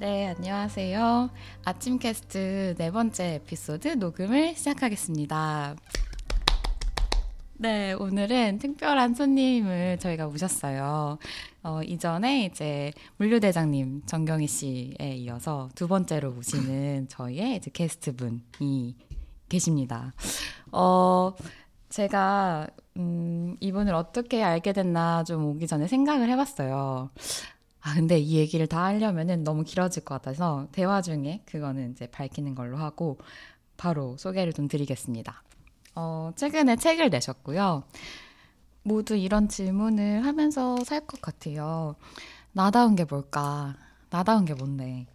네, 안녕하세요. 아침 캐스트 네 번째 에피소드 녹음을 시작하겠습니다. 네, 오늘은 특별한 손님을 저희가 모셨어요. 이전에 이제 물류대장님 정경희 씨에 이어서 두 번째로 모시는 저희의 이제 게스트분이 계십니다. 제가 이분을 어떻게 알게 됐나 좀 오기 전에 생각을 해봤어요. 아, 근데 이 얘기를 다 하려면은 너무 길어질 것 같아서 대화 중에 그거는 이제 밝히는 걸로 하고 바로 소개를 좀 드리겠습니다. 최근에 책을 내셨고요. 모두 이런 질문을 하면서 살 것 같아요. 나다운 게 뭘까? 나다운 게 뭔데?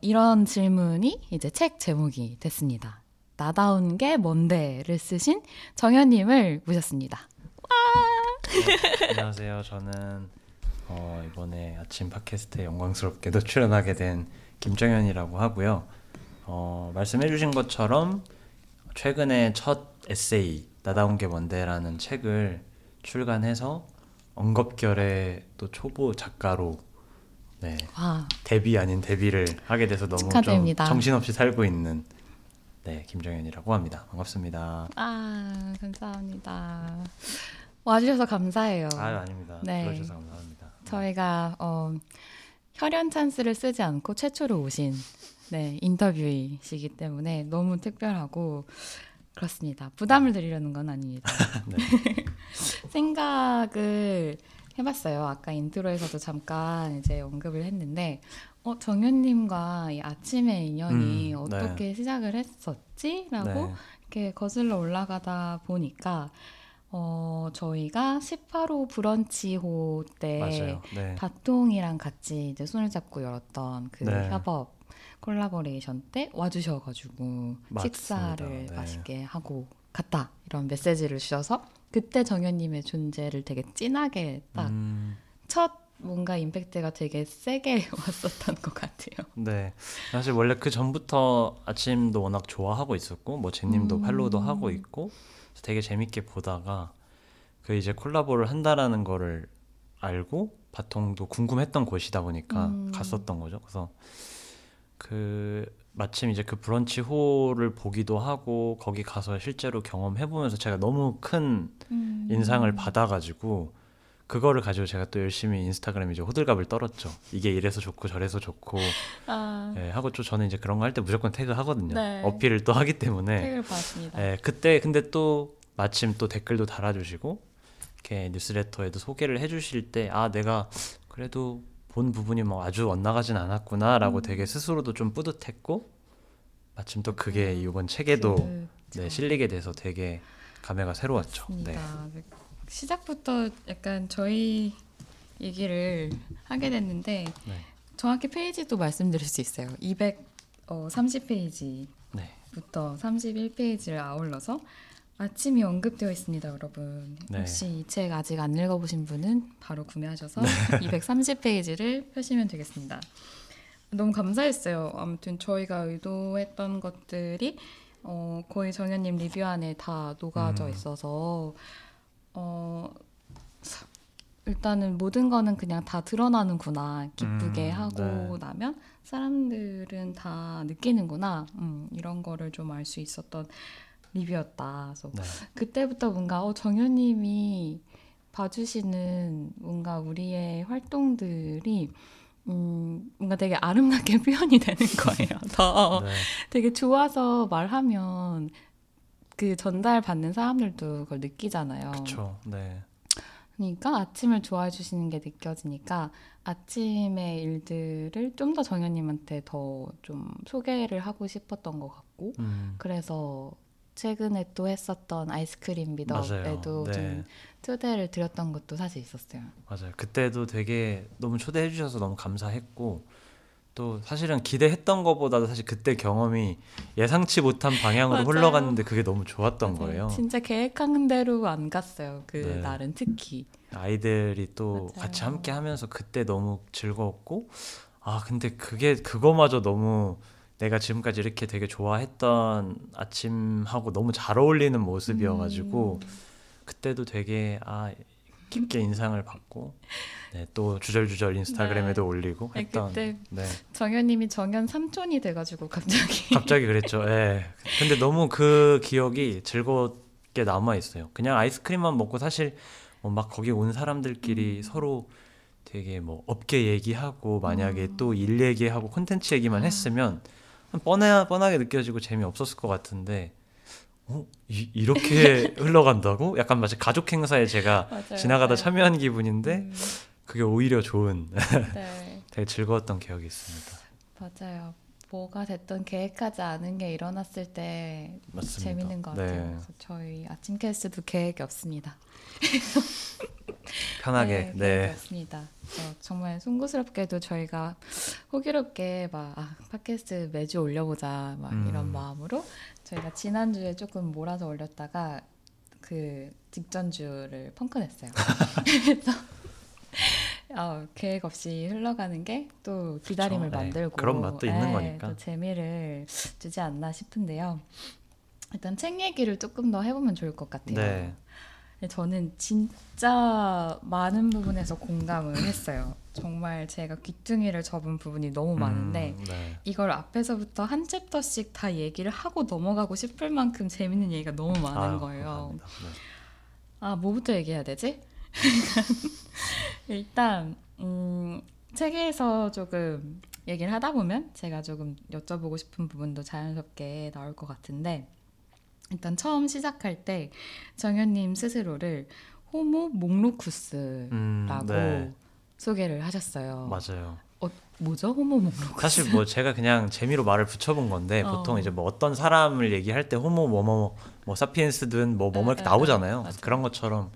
이런 질문이 이제 책 제목이 됐습니다. 나다운 게 뭔데를 쓰신 정현님을 모셨습니다. 와! 안녕하세요. 저는 이번에 아침 팟캐스트에 영광스럽게도 출연하게 된 김정현이라고 하고요. 말씀해주신 것처럼 최근에 첫 에세이 나다운 게 뭔데라는 책을 출간해서 언급결의 또 초보 작가로 네, 데뷔 아닌 데뷔를 하게 돼서 너무 축하드립니다. 좀 정신없이 살고 있는 네, 김정현이라고 합니다. 반갑습니다. 아, 감사합니다. 와주셔서 감사해요. 아유, 아닙니다. 네. 들어주셔서 감사합니다. 저희가 혈연 찬스를 쓰지 않고 최초로 오신 네, 인터뷰이시기 때문에 너무 특별하고 그렇습니다. 부담을 드리려는 건 아닙니다. 네. 생각을 해봤어요. 아까 인트로에서도 잠깐 이제 언급을 했는데 정현님과 이 아침의 인연이 어떻게 네. 시작을 했었지라고 네. 이렇게 거슬러 올라가다 보니까 저희가 18호 브런치호 때 네. 다통이랑 같이 이제 손을 잡고 열었던 그 네. 협업 콜라보레이션 때 와주셔가지고 맞습니다. 식사를 네. 맛있게 하고 갔다 이런 메시지를 주셔서 그때 정현님의 존재를 되게 진하게 딱 첫 뭔가 임팩트가 되게 세게 왔었던 것 같아요. 네, 사실 원래 그 전부터 아침도 워낙 좋아하고 있었고 뭐 제님도 팔로우도 하고 있고 되게 재밌게 보다가 그 이제 콜라보를 한다라는 거를 알고 바통도 궁금했던 곳이다 보니까 갔었던 거죠. 그래서 그 마침 이제 그 브런치 홀을 보기도 하고 거기 가서 실제로 경험해보면서 제가 너무 큰 인상을 받아가지고 그거를 가지고 제가 또 열심히 인스타그램에 이제 호들갑을 떨었죠. 이게 이래서 좋고 저래서 좋고 예, 하고 또 저는 이제 그런 거 할 때 무조건 태그 하거든요. 네. 어필을 또 하기 때문에 태그를 받습니다. 예, 그때 근데 또 마침 또 댓글도 달아주시고 이렇게 뉴스레터에도 소개를 해주실 때 아 내가 그래도 본 부분이 뭐 아주 엇나가진 않았구나라고 되게 스스로도 좀 뿌듯했고 마침 또 그게 이번 책에도 네, 실리게 돼서 되게 감회가 새로웠죠. 네. 시작부터 약간 저희 얘기를 하게 됐는데 네. 정확히 페이지도 말씀드릴 수 있어요. 230페이지부터 네. 31페이지를 아울러서 아침이 언급되어 있습니다, 여러분. 네. 혹시 이 책 아직 안 읽어보신 분은 바로 구매하셔서 네. 230페이지를 펴시면 되겠습니다. 너무 감사했어요. 아무튼 저희가 의도했던 것들이 거의 정현님 리뷰 안에 다 녹아져 있어서 일단은 모든 거는 그냥 다 드러나는구나. 기쁘게 하고 네. 나면 사람들은 다 느끼는구나. 이런 거를 좀 알 수 있었던 리뷰였다. 그래서 네. 그때부터 뭔가 정현님이 봐주시는 뭔가 우리의 활동들이 뭔가 되게 아름답게 표현이 되는 거예요. 더 네. 되게 좋아서 말하면 그 전달받는 사람들도 그걸 느끼잖아요. 그렇죠. 네. 그러니까 아침을 좋아해 주시는 게 느껴지니까 아침의 일들을 좀 더 정현님한테 더 좀 소개를 하고 싶었던 것 같고 그래서 최근에 또 했었던 아이스크림 미덕에도 네. 좀 초대를 드렸던 것도 사실 있었어요. 맞아요. 그때도 되게 너무 초대해 주셔서 너무 감사했고 또 사실은 기대했던 것보다도 사실 그때 경험이 예상치 못한 방향으로 흘러갔는데 그게 너무 좋았던 맞아요. 거예요. 진짜 계획한 대로 안 갔어요. 그 네. 날은 특히. 아이들이 또 맞아요. 같이 함께 하면서 그때 너무 즐거웠고 아 근데 그게 그거마저 너무 내가 지금까지 이렇게 되게 좋아했던 아침하고 너무 잘 어울리는 모습이어가지고 그때도 되게 아 뜻깊게 인상을 받고 네, 또 주절주절 인스타그램에도 네. 올리고 했던 그때 네. 정현님이 정현 삼촌이 돼가지고 갑자기 그랬죠. 네. 근데 너무 그 기억이 즐겁게 남아있어요. 그냥 아이스크림만 먹고 사실 막 거기 온 사람들끼리 서로 되게 뭐 업계 얘기하고 만약에 또 일 얘기하고 콘텐츠 얘기만 했으면 뻔하게 느껴지고 재미없었을 것 같은데 이렇게 흘러간다고? 약간 마치 가족 행사에 제가 맞아요, 지나가다 네. 참여한 기분인데 그게 오히려 좋은 네. 되게 즐거웠던 기억이 있습니다. 맞아요. 뭐가 됐든 계획하지 않은 게 일어났을 때 맞습니다. 재밌는 것 같아요. 네. 그래서 저희 아침 캐스트도 계획이 없습니다. 편하게 네, 네. 그렇습니다. 정말 송구스럽게도 저희가 호기롭게 막 팟캐스트 매주 올려보자 막 이런 마음으로 저희가 지난주에 조금 몰아서 올렸다가 그 직전주를 펑크냈어요. 그래서 계획 없이 흘러가는 게 또 기다림을 그쵸, 만들고 그런 맛도 있는 거니까 또 재미를 주지 않나 싶은데요. 일단 책 얘기를 조금 더 해보면 좋을 것 같아요. 네. 저는 진짜 많은 부분에서 공감을 했어요. 정말 제가 귀퉁이를 접은 부분이 너무 많은데 네. 이걸 앞에서부터 한 챕터씩 다 얘기를 하고 넘어가고 싶을 만큼 재밌는 얘기가 너무 많은 거예요. 네. 뭐부터 얘기해야 되지? 일단 책에서 조금 얘기를 하다 보면 제가 조금 여쭤보고 싶은 부분도 자연스럽게 나올 것 같은데 일단 처음 시작할 때 정현님 스스로를 호모 몽로쿠스라고 네. 소개를 하셨어요. 맞아요. 뭐죠? 호모 몽로쿠스? 사실 뭐 제가 그냥 재미로 말을 붙여본 건데 보통 이제 뭐 어떤 사람을 얘기할 때 호모 뭐 사피엔스든 뭐 이렇게 나오잖아요. 그래서 그런 것처럼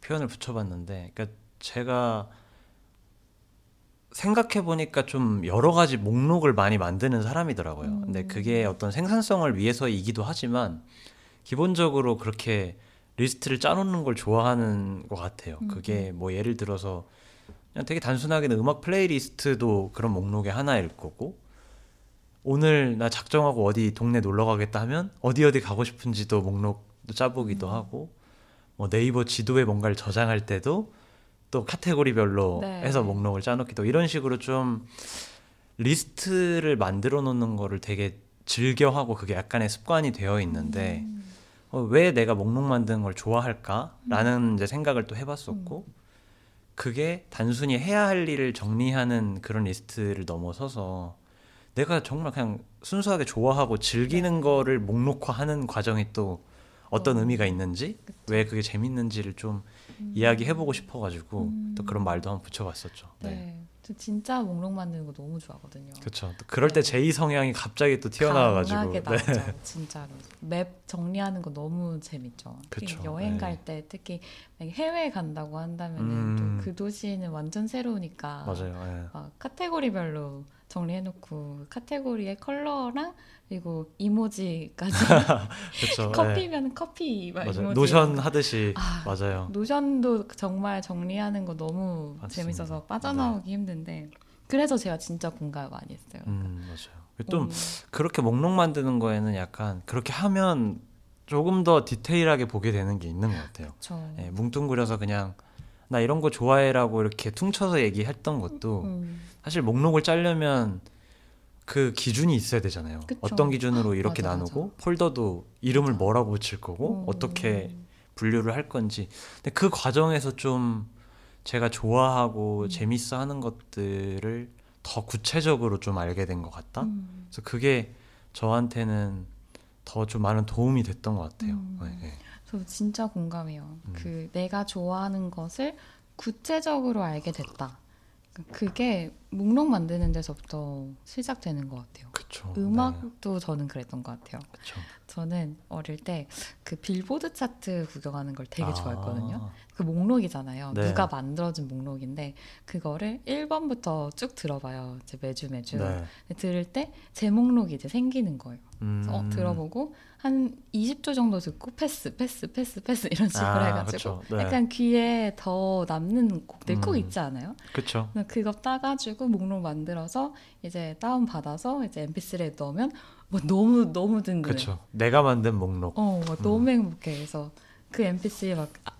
표현을 붙여봤는데 그러니까 제가 생각해보니까 좀 여러 가지 목록을 많이 만드는 사람이더라고요. 근데 그게 어떤 생산성을 위해서이기도 하지만 기본적으로 그렇게 리스트를 짜놓는 걸 좋아하는 것 같아요. 그게 뭐 예를 들어서 그냥 되게 단순하게는 음악 플레이리스트도 그런 목록의 하나일 거고 오늘 나 작정하고 어디 동네 놀러 가겠다 하면 어디 가고 싶은지도 목록도 짜보기도 하고 뭐 네이버 지도에 뭔가를 저장할 때도 또 카테고리별로 네. 해서 목록을 짜놓기도 이런 식으로 좀 리스트를 만들어 놓는 거를 되게 즐겨하고 그게 약간의 습관이 되어 있는데 왜 내가 목록 만드는 걸 좋아할까라는 이제 생각을 또 해봤었고 그게 단순히 해야 할 일을 정리하는 그런 리스트를 넘어서서 내가 정말 그냥 순수하게 좋아하고 즐기는 거를 목록화하는 과정이 또 어떤 의미가 있는지 그쵸. 왜 그게 재밌는지를 좀 이야기해보고 싶어가지고 또 그런 말도 한번 붙여봤었죠. 네. 네, 저 진짜 목록 만드는 거 너무 좋아하거든요. 그렇죠. 그럴 네. 때 제2 성향이 갑자기 또 튀어나와가지고 네. 나왔죠. 진짜로 맵 정리하는 거 너무 재밌죠. 그쵸. 여행 갈 때 네. 특히 해외 간다고 한다면 또 그 도시는 완전 새로우니까 맞아요. 네. 막 카테고리별로 정리해놓고 카테고리의 컬러랑 그리고 이모지까지 그쵸, 커피면 네. 커피 맞아요. 이모지 노션 하듯이 맞아요. 노션도 정말 정리하는 거 너무 맞습니다. 재밌어서 빠져나오기 네. 힘든데 그래서 제가 진짜 공감을 많이 했어요. 맞아요. 좀 그렇게 목록 만드는 거에는 약간 그렇게 하면 조금 더 디테일하게 보게 되는 게 있는 것 같아요. 네, 뭉뚱그려서 그냥 나 이런 거 좋아해라고 이렇게 퉁쳐서 얘기했던 것도 사실 목록을 짜려면 그 기준이 있어야 되잖아요. 그쵸. 어떤 기준으로 이렇게 맞아, 나누고 맞아. 폴더도 이름을 맞아. 뭐라고 붙일 거고 어떻게 분류를 할 건지 근데 그 과정에서 좀 제가 좋아하고 재밌어하는 것들을 더 구체적으로 좀 알게 된 것 같다. 그래서 그게 저한테는 더 좀 많은 도움이 됐던 것 같아요. 네. 저 진짜 공감해요. 그 내가 좋아하는 것을 구체적으로 알게 됐다. 그게 목록 만드는 데서부터 시작되는 것 같아요. 그쵸, 음악도 네. 저는 그랬던 것 같아요. 그쵸. 저는 어릴 때 그 빌보드 차트 구경하는 걸 되게 좋아했거든요. 그 목록이잖아요. 네. 누가 만들어준 목록인데 그거를 1번부터 쭉 들어봐요. 이제 매주 네. 들을 때 제 목록이 이제 생기는 거예요. 그래서 들어보고 한 20초 정도 듣고 패스 이런 식으로 해가지고 네. 약간 귀에 더 남는 곡들 꼭 있지 않아요? 그쵸. 그거 따가지고 목록 만들어서 이제 다운받아서 이제 mp3에 넣으면 뭐 너무 든든해. 그쵸. 내가 만든 목록. 막 너무 행복해. 그래서 그 MPC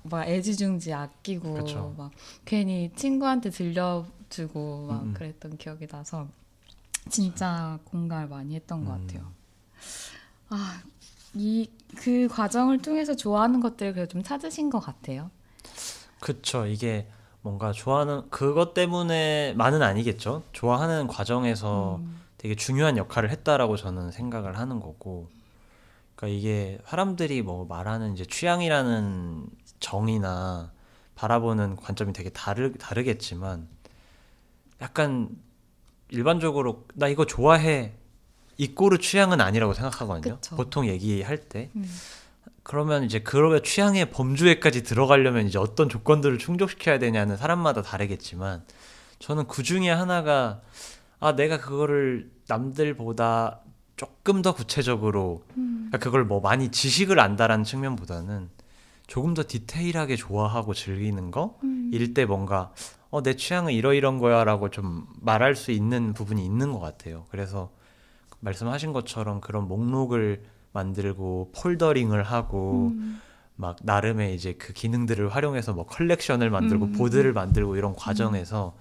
막 애지중지 아끼고 그쵸. 막 괜히 친구한테 들려주고 막 그랬던 기억이 나서 진짜 공감을 많이 했던 것 같아요. 아, 그 과정을 통해서 좋아하는 것들을 그래도 좀 찾으신 것 같아요. 그쵸. 이게 뭔가 좋아하는 그것 때문에만은 아니겠죠. 좋아하는 과정에서 되게 중요한 역할을 했다라고 저는 생각을 하는 거고. 그러니까 이게 사람들이 뭐 말하는 이제 취향이라는 정의나 바라보는 관점이 되게 다르겠지만 약간 일반적으로 나 이거 좋아해 이꼬르 취향은 아니라고 생각하거든요. 그쵸. 보통 얘기할 때 그러면 이제 그러면 취향의 범주에까지 들어가려면 이제 어떤 조건들을 충족시켜야 되냐는 사람마다 다르겠지만 저는 그 중에 하나가 아 내가 그거를 남들보다 조금 더 구체적으로 그러니까 그걸 뭐 많이 지식을 안다라는 측면보다는 조금 더 디테일하게 좋아하고 즐기는 거 일 때 뭔가 내 취향은 이러이런 거야 라고 좀 말할 수 있는 부분이 있는 것 같아요. 그래서 말씀하신 것처럼 그런 목록을 만들고 폴더링을 하고 막 나름의 이제 그 기능들을 활용해서 뭐 컬렉션을 만들고 보드를 만들고 이런 과정에서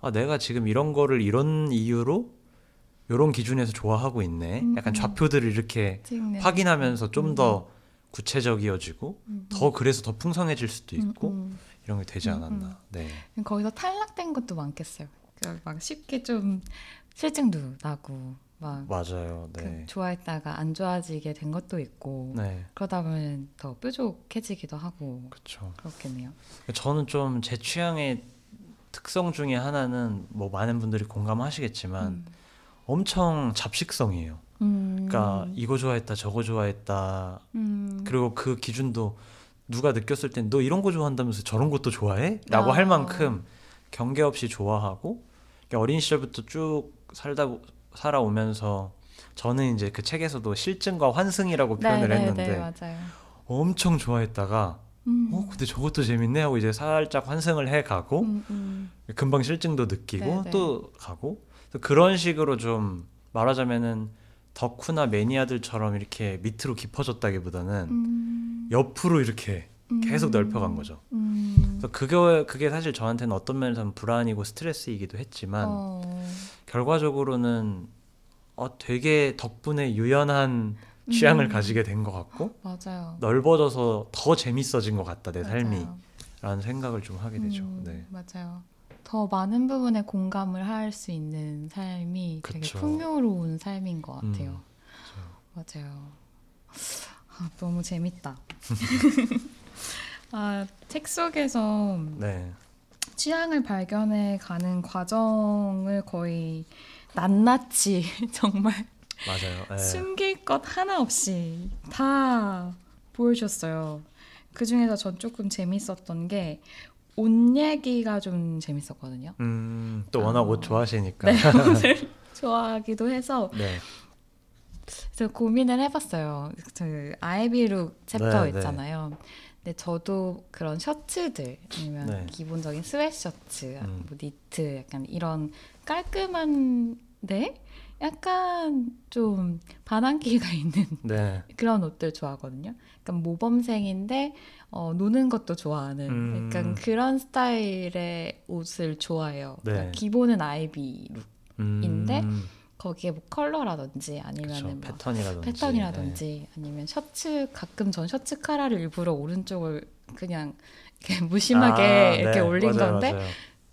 아, 내가 지금 이런 거를 이런 이유로 이런 기준에서 좋아하고 있네. 약간 좌표들을 이렇게 확인하면서 좀 더 구체적이어지고 더 그래서 더 풍성해질 수도 있고 이런 게 되지 않았나. 네. 거기서 탈락된 것도 많겠어요. 막 쉽게 좀 실증도 나고 막 맞아요. 네. 그 좋아했다가 안 좋아지게 된 것도 있고 네. 그러다 보면 더 뾰족해지기도 하고 그쵸. 그렇겠네요. 저는 좀 제 취향의 특성 중에 하나는 뭐 많은 분들이 공감하시겠지만 엄청 잡식성이에요. 그러니까 이거 좋아했다 저거 좋아했다 그리고 그 기준도 누가 느꼈을 땐 너 이런 거 좋아한다면서 저런 것도 좋아해? 라고 할 만큼 경계 없이 좋아하고 그러니까 어린 시절부터 쭉 살아오면서 저는 이제 그 책에서도 실증과 환승이라고 표현을 했는데 맞아요. 엄청 좋아했다가 근데 저것도 재밌네 하고 이제 살짝 환승을 해가고 금방 실증도 느끼고 또 가고 그런 식으로 좀 말하자면은 덕후나 매니아들처럼 이렇게 밑으로 깊어졌다기보다는 옆으로 이렇게 계속 넓혀간 거죠. 그래서 그게 사실 저한테는 어떤 면에서는 불안이고 스트레스이기도 했지만 결과적으로는 되게 덕분에 유연한 취향을 가지게 된 것 같고 맞아요. 넓어져서 더 재밌어진 것 같다 내 삶이 라는 생각을 좀 하게 되죠. 네. 맞아요. 더 많은 부분에 공감을 할 수 있는 삶이 그쵸. 되게 풍요로운 삶인 것 같아요. 맞아요. 아, 너무 재밌다. 아, 책 속에서 네. 취향을 발견해 가는 과정을 거의 낱낱이 정말 맞아요. 숨길 것 하나 없이 다 보여주셨어요. 그중에서 전 조금 재밌었던 게 옷 얘기가 좀 재밌었거든요. 또 워낙 옷 좋아하시니까. 네, 옷을 좋아하기도 해서 네. 그래서 고민을 해봤어요. 그 아이비룩 챕터 네, 있잖아요. 네. 근데 저도 그런 셔츠들 아니면 네. 기본적인 스웨트셔츠, 뭐 니트 약간 이런 깔끔한데 약간 좀 반항기가 있는 네. 그런 옷들 좋아하거든요. 약간 모범생인데 노는 것도 좋아하는 약간 그런 스타일의 옷을 좋아해요. 네. 그러니까 기본은 아이비 룩인데 거기에 뭐 컬러라든지 아니면 패턴이라든지 네. 아니면 셔츠 가끔 전 셔츠 카라를 일부러 오른쪽을 그냥 이렇게 무심하게 이렇게 네. 올린 맞아요, 건데 맞아요.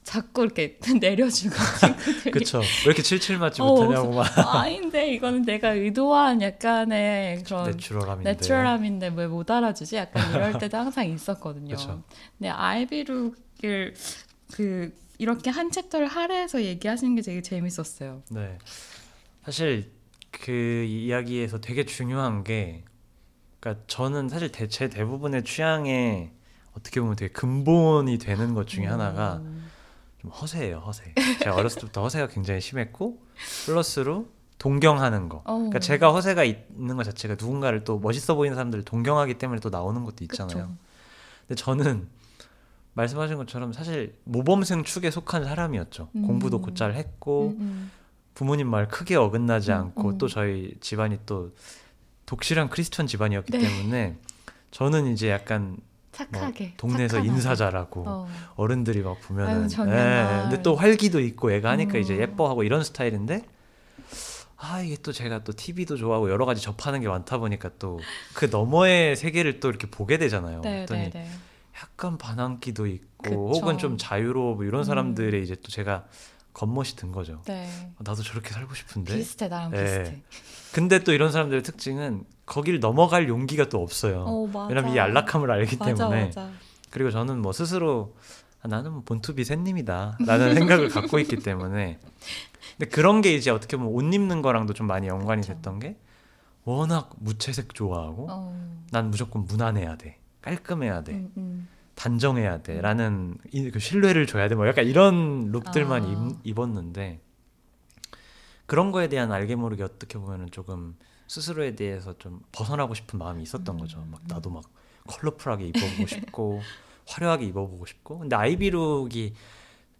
자꾸 이렇게 내려주고 친구들이 그쵸. 왜 이렇게 칠칠 맞지 못하냐고 막 아닌데 이거는 내가 의도한 약간의 그런 내추럴함인데 왜 못 알아주지? 약간 이럴 때도 항상 있었거든요. 그쵸. 근데 아이비룩을 이렇게 한 챕터를 할애해서 얘기하시는 게 되게 재밌었어요. 네, 사실 그 이야기에서 되게 중요한 게 그러니까 저는 사실 제 대부분의 취향에 어떻게 보면 되게 근본이 되는 것 중에 하나가 좀 허세예요. 허세. 제가 어렸을 때부터 허세가 굉장히 심했고 플러스로 동경하는 거. 그러니까 제가 허세가 있는 것 자체가 누군가를 또 멋있어 보이는 사람들을 동경하기 때문에 또 나오는 것도 있잖아요. 그쵸. 근데 저는 말씀하신 것처럼 사실 모범생 축에 속한 사람이었죠. 공부도 곧잘 했고 부모님 말 크게 어긋나지 않고 또 저희 집안이 또 독실한 크리스천 집안이었기 때문에 저는 이제 약간 착하게 뭐 동네에서 착하나. 인사잘하고 어른들이 막 보면은 예, 근데 또 활기도 있고 애가 하니까 이제 예뻐하고 이런 스타일인데 아 이게 또 제가 또 TV도 좋아하고 여러 가지 접하는 게 많다 보니까 또 그 너머의 세계를 또 이렇게 보게 되잖아요. 네, 그랬더니 네, 네. 약간 반항기도 있고 그쵸. 혹은 좀 자유로워 이런 사람들의 이제 또 제가 겉멋이 든 거죠. 네. 나도 저렇게 살고 싶은데 비슷해 나랑 네. 비슷해. 근데 또 이런 사람들의 특징은 거길 넘어갈 용기가 또 없어요. 왜냐면 이 안락함을 알기 때문에 맞아. 그리고 저는 뭐 스스로 아, 나는 뭐 본투비 샌님이다 라는 생각을 갖고 있기 때문에 근데 그런 게 이제 어떻게 보면 옷 입는 거랑도 좀 많이 연관이 그렇죠. 됐던 게 워낙 무채색 좋아하고 난 무조건 무난해야 돼 깔끔해야 돼 단정해야 돼 라는 신뢰를 줘야 돼 뭐 약간 이런 룩들만 입었는데 그런 거에 대한 알게 모르게 어떻게 보면은 조금 스스로에 대해서 좀 벗어나고 싶은 마음이 있었던 거죠. 막 나도 막 컬러풀하게 입어보고 싶고 화려하게 입어보고 싶고 근데 아이비룩이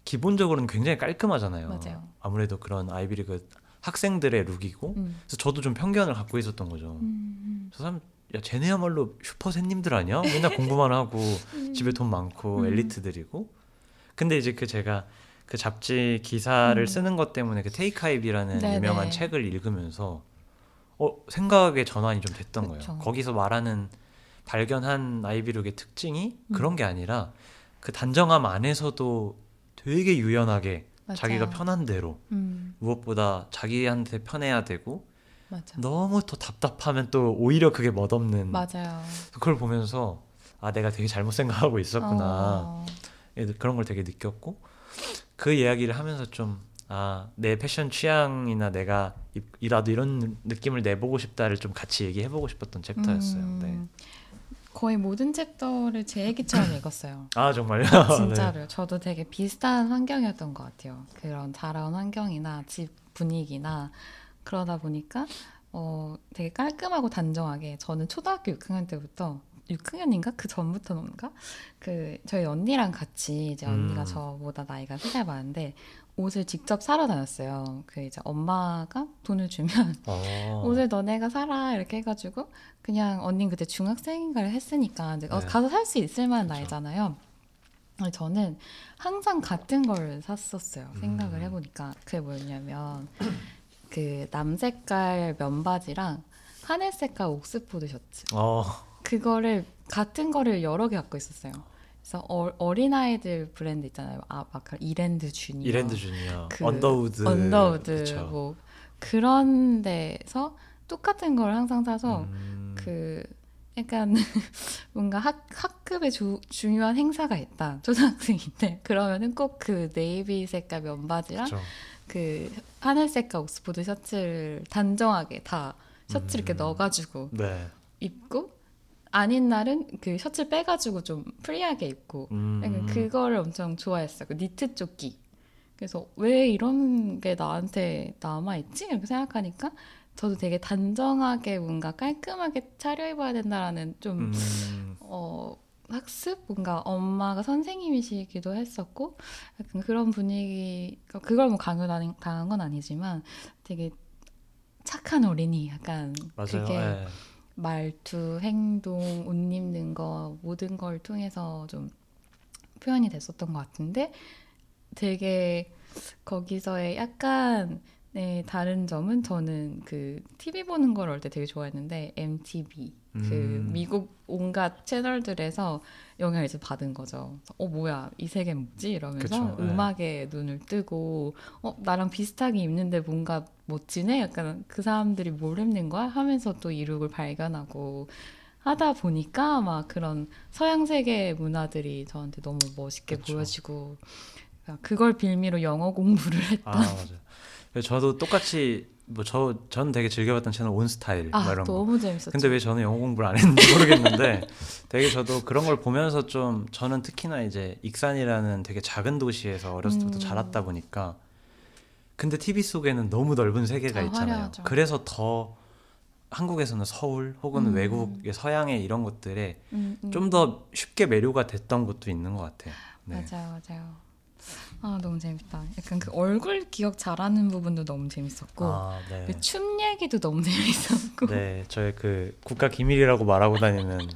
기본적으로는 굉장히 깔끔하잖아요. 맞아요. 아무래도 그런 아이비룩 학생들의 룩이고 그래서 저도 좀 편견을 갖고 있었던 거죠. 저 사람 야, 쟤네야말로 슈퍼샌님들 아니야? 맨날 공부만 하고 집에 돈 많고 엘리트들이고 근데 이제 그 제가 그 잡지 기사를 쓰는 것 때문에 그 테이크 하임이라는 네네. 유명한 책을 읽으면서 생각의 전환이 좀 됐던 그쵸. 거예요. 거기서 말하는 발견한 아이비룩의 특징이 그런 게 아니라 그 단정함 안에서도 되게 유연하게 맞아. 자기가 편한 대로 무엇보다 자기한테 편해야 되고 맞아. 너무 더 답답하면 또 오히려 그게 멋없는 맞아요. 그걸 보면서 아 내가 되게 잘못 생각하고 있었구나 그런 걸 되게 느꼈고 그 이야기를 하면서 좀 아 내 패션 취향이나 내가 이라도 이런 느낌을 내보고 싶다를 좀 같이 얘기해보고 싶었던 챕터였어요. 네. 거의 모든 챕터를 제 얘기처럼 읽었어요. 아 정말요? 진짜로 네. 저도 되게 비슷한 환경이었던 것 같아요. 그런 자라온 환경이나 집 분위기나 그러다 보니까 되게 깔끔하고 단정하게 저는 초등학교 6학년 때부터 6학년인가? 그 전부터인가? 저희 언니랑 같이, 이제 언니가 저보다 나이가 3살 많은데, 옷을 직접 사러 다녔어요. 이제 엄마가 돈을 주면, 옷을 너네가 사라, 이렇게 해가지고, 그냥 언니는 그때 중학생인가를 했으니까, 이제 네. 가서 살 수 있을 만한 그렇죠. 나이잖아요. 저는 항상 같은 걸 샀었어요. 생각을 해보니까. 그게 뭐였냐면, 남색깔 면바지랑 하늘색깔 옥스포드 셔츠. 그거를 같은 거를 여러 개 갖고 있었어요. 그래서 어린아이들 브랜드 있잖아요. 이랜드 주니어. 언더우드. 뭐 그런 데서 똑같은 걸 항상 사서 약간 뭔가 학급에 중요한 행사가 있다. 초등학생인데 그러면은 꼭 그 네이비 색깔 면바지랑 그쵸. 그 하늘색깔 옥스포드 셔츠를 단정하게 다 셔츠 이렇게 넣어가지고 네. 입고 아닌 날은 그 셔츠를 빼가지고 좀 프리하게 입고 그거를 엄청 좋아했어요. 그 니트 조끼. 그래서 왜 이런 게 나한테 남아있지? 이렇게 생각하니까 저도 되게 단정하게 뭔가 깔끔하게 차려입어야 된다라는 좀 학습? 뭔가 엄마가 선생님이시기도 했었고 약간 그런 분위기 그걸 뭐 강요당한 건 아니지만 되게 착한 어린이 약간 맞아요. 그게 네. 말투, 행동, 옷 입는 거 모든 걸 통해서 좀 표현이 됐었던 것 같은데 되게 거기서의 약간 다른 점은 저는 그 TV 보는 걸 어릴 때 되게 좋아했는데 MTV 그 미국 온갖 채널들에서 영향을 이제 받은 거죠. 뭐야 이 세계는 뭐지? 이러면서 그쵸, 음악에 눈을 뜨고 나랑 비슷하게 입는데 뭔가 멋지네? 약간 그 사람들이 뭘 입는 거야? 하면서 또 이 룩을 발견하고 하다 보니까 막 그런 서양 세계 문화들이 저한테 너무 멋있게 그쵸. 보여지고 그걸 빌미로 영어 공부를 했던 저도 똑같이 뭐 저는 되게 즐겨봤던 채널 온스타일 이런 너무 거. 재밌었죠. 근데 왜 저는 영어 공부를 안 했는지 모르겠는데 되게 저도 그런 걸 보면서 좀 저는 특히나 이제 익산이라는 되게 작은 도시에서 어렸을 때부터 자랐다 보니까 근데 TV 속에는 너무 넓은 세계가 있잖아요. 화려하죠. 그래서 더 한국에서는 서울 혹은 외국의 서양의 이런 것들에 좀 더 쉽게 매료가 됐던 것도 있는 것 같아요. 네. 맞아요. 아 너무 재밌다. 약간 그 얼굴 기억 잘하는 부분도 너무 재밌었고 아, 네. 그 춤 얘기도 너무 재밌었고 네 저의 그 국가 기밀이라고 말하고 다니는 네.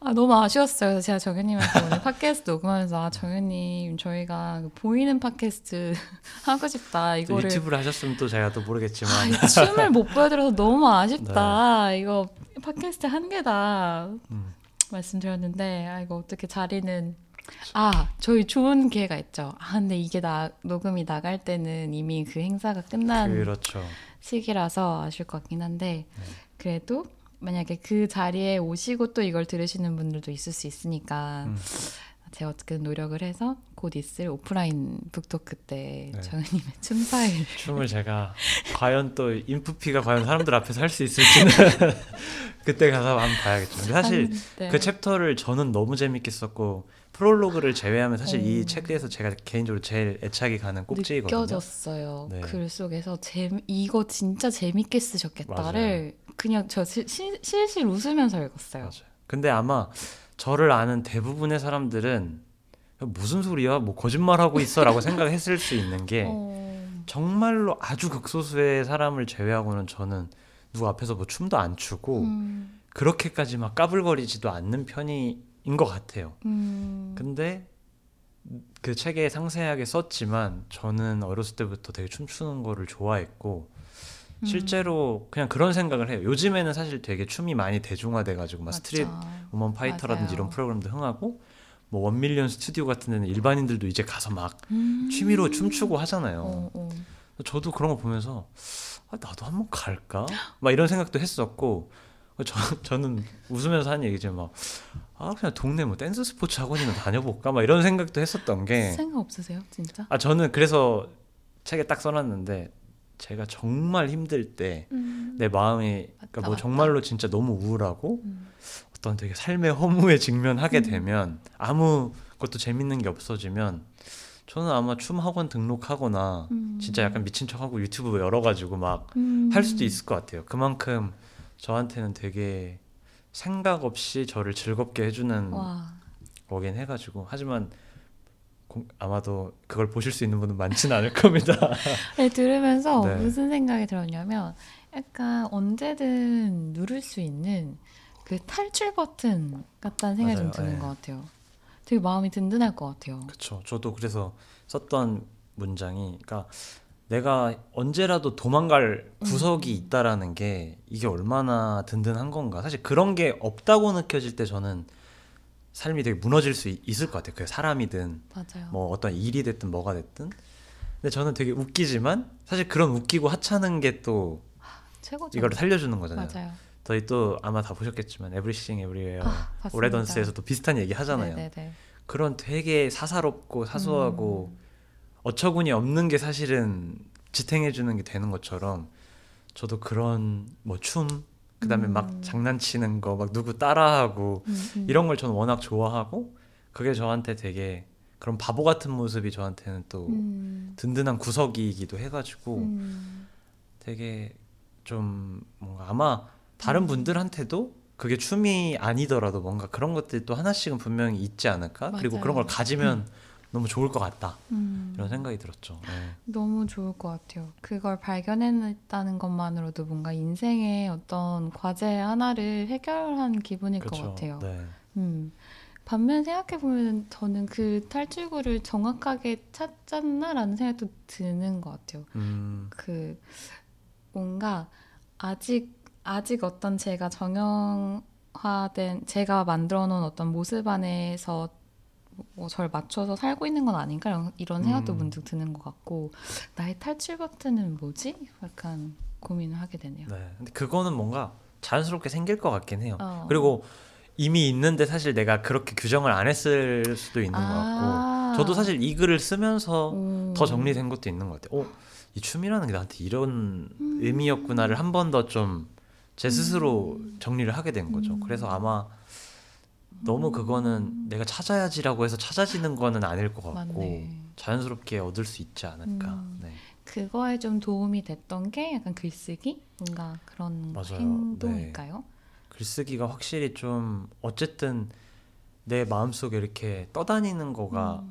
아 너무 아쉬웠어요. 그래서 제가 정현님한테 오늘 팟캐스트 녹음하면서 아 정현님 저희가 보이는 팟캐스트 하고 싶다 이거를 유튜브를 하셨으면 또 제가 또 모르겠지만 아, 춤을 못 보여드려서 너무 아쉽다. 네. 이거 팟캐스트 한계다 말씀드렸는데 아 이거 어떻게 자리는 아, 저희 좋은 기회가 있죠. 아, 근데 이게 녹음이 나갈 때는 이미 그 행사가 끝난 그렇죠. 시기라서 아쉬울 것 같긴 한데 네. 그래도 만약에 그 자리에 오시고 또 이걸 들으시는 분들도 있을 수 있으니까 제가 어떻게든 노력을 해서 곧 있을 오프라인 북토크 때 네. 정은님의 춤사위를 춤을 제가 과연 또 인프피가 과연 사람들 앞에서 할 수 있을지는 그때 가서 한번 봐야겠죠. 근데 사실 네. 그 챕터를 저는 너무 재밌게 썼고 프롤로그를 제외하면 사실 이 책에서 제가 개인적으로 제일 애착이 가는 꼭지이거든요. 느껴졌어요. 네. 글 속에서 이거 진짜 재밌게 쓰셨겠다를 맞아요. 그냥 저 실실 웃으면서 읽었어요. 맞아요. 근데 아마 저를 아는 대부분의 사람들은 무슨 소리야? 뭐 거짓말하고 있어? 라고 생각했을 수 있는 게 정말로 아주 극소수의 사람을 제외하고는 저는 누구 앞에서 뭐 춤도 안 추고 그렇게까지 막 까불거리지도 않는 편인 것 같아요. 근데 그 책에 상세하게 썼지만 저는 어렸을 때부터 되게 춤추는 거를 좋아했고 실제로 그냥 그런 생각을 해요. 요즘에는 사실 되게 춤이 많이 대중화돼가지고 막 스트릿 우먼 파이터라든지 맞아요. 이런 프로그램도 흥하고 뭐 원밀리언 스튜디오 같은 데는 일반인들도 이제 가서 막 취미로 춤추고 하잖아요. 저도 그런 거 보면서 아, 나도 한번 갈까? 막 이런 생각도 했었고 저는 웃으면서 한 얘기지만 막 아 그냥 동네 뭐 댄스 스포츠 학원이나 다녀볼까? 막 이런 생각도 했었던 게 생각 없으세요? 진짜? 아 저는 그래서 책에 딱 써놨는데 제가 정말 힘들 때 내 마음이 그러니까 뭐 정말로 진짜 너무 우울하고 어떤 되게 삶의 허무에 직면하게 되면 아무것도 재밌는 게 없어지면 저는 아마 춤 학원 등록하거나 진짜 약간 미친 척하고 유튜브 열어가지고 막 할 수도 있을 것 같아요. 그만큼 저한테는 되게 생각 없이 저를 즐겁게 해주는 와. 거긴 해가지고 하지만 아마도 그걸 보실 수 있는 분은 많지는 않을 겁니다. 네, 들으면서 네. 무슨 생각이 들었냐면 약간 언제든 누를 수 있는 그 탈출 버튼 같다는 생각이 맞아요. 좀 드는 네. 것 같아요. 되게 마음이 든든할 것 같아요. 그렇죠. 저도 그래서 썼던 문장이 그러니까 내가 언제라도 도망갈 구석이 있다라는 게 이게 얼마나 든든한 건가. 사실 그런 게 없다고 느껴질 때 저는 삶이 되게 무너질 수 있을 것 같아요. 그 사람이든 맞아요. 뭐 어떤 일이 됐든 뭐가 됐든. 근데 저는 되게 웃기지만 사실 그런 웃기고 하찮은 게 또 이걸 살려주는 거잖아요. 맞아요. 저희 또 아마 다 보셨겠지만 Everything Everywhere 오레던스에서 또 비슷한 얘기 하잖아요. 네네네. 그런 되게 사사롭고 사소하고 어처구니 없는 게 사실은 지탱해주는 게 되는 것처럼 저도 그런 뭐 춤 그 다음에 막 장난치는 거 막 누구 따라하고 이런 걸 저는 워낙 좋아하고 그게 저한테 되게 그런 바보 같은 모습이 저한테는 또 든든한 구석이기도 해가지고 되게 좀 뭔가 아마 다른 분들한테도 그게 춤이 아니더라도 뭔가 그런 것들이 또 하나씩은 분명히 있지 않을까? 맞아요. 그리고 그런 걸 가지면 너무 좋을 것 같다 이런 생각이 들었죠. 네. 너무 좋을 것 같아요. 그걸 발견했다는 것만으로도 뭔가 인생의 어떤 과제 하나를 해결한 기분일 그렇죠. 것 같아요. 네. 반면 생각해보면 저는 그 탈출구를 정확하게 찾았나라는 생각도 드는 것 같아요. 그 뭔가 아직 어떤 제가 정형화된 제가 만들어 놓은 어떤 모습 안에서 뭐 절 맞춰서 살고 있는 건 아닌가 이런 생각도 문득 드는 것 같고 나의 탈출 버튼은 뭐지? 약간 고민을 하게 되네요. 네, 근데 그거는 뭔가 자연스럽게 생길 것 같긴 해요. 그리고 이미 있는데 사실 내가 그렇게 규정을 안 했을 수도 있는 것 같고 저도 사실 이 글을 쓰면서 더 정리된 것도 있는 것 같아요. 이 춤이라는 게 나한테 이런 의미였구나를 한 번 더 좀 제 스스로 정리를 하게 된 거죠. 그래서 아마 너무 그거는 내가 찾아야지라고 해서 찾아지는 거는 아닐 것 같고 맞네. 자연스럽게 얻을 수 있지 않을까. 네. 그거에 좀 도움이 됐던 게 약간 글쓰기? 뭔가 그런 맞아요. 행동일까요? 네. 글쓰기가 확실히 좀 어쨌든 내 마음속에 이렇게 떠다니는 거가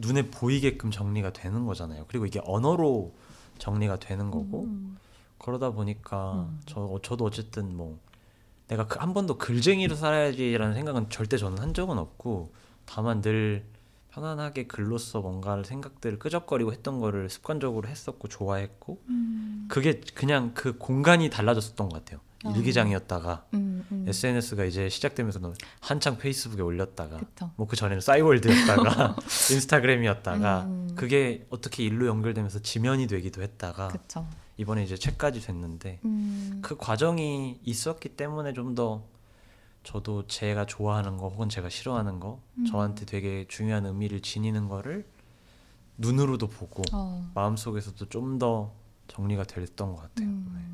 눈에 보이게끔 정리가 되는 거잖아요. 그리고 이게 언어로 정리가 되는 거고 그러다 보니까 저도 어쨌든 뭐 내가 한 번도 글쟁이로 살아야지라는 생각은 절대 저는 한 적은 없고 다만 늘 편안하게 글로써 뭔가를 생각들을 끄적거리고 했던 거를 습관적으로 했었고 좋아했고 그게 그냥 그 공간이 달라졌었던 것 같아요. 일기장이었다가 SNS가 이제 시작되면서 한창 페이스북에 올렸다가 뭐 그 전에는 싸이월드였다가 인스타그램이었다가 그게 어떻게 일로 연결되면서 지면이 되기도 했다가 그쵸. 이번에 이제 책까지 됐는데 그 과정이 있었기 때문에 좀 더 저도 제가 좋아하는 거 혹은 제가 싫어하는 거 저한테 되게 중요한 의미를 지니는 거를 눈으로도 보고 마음속에서도 좀 더 정리가 됐던 것 같아요. 네.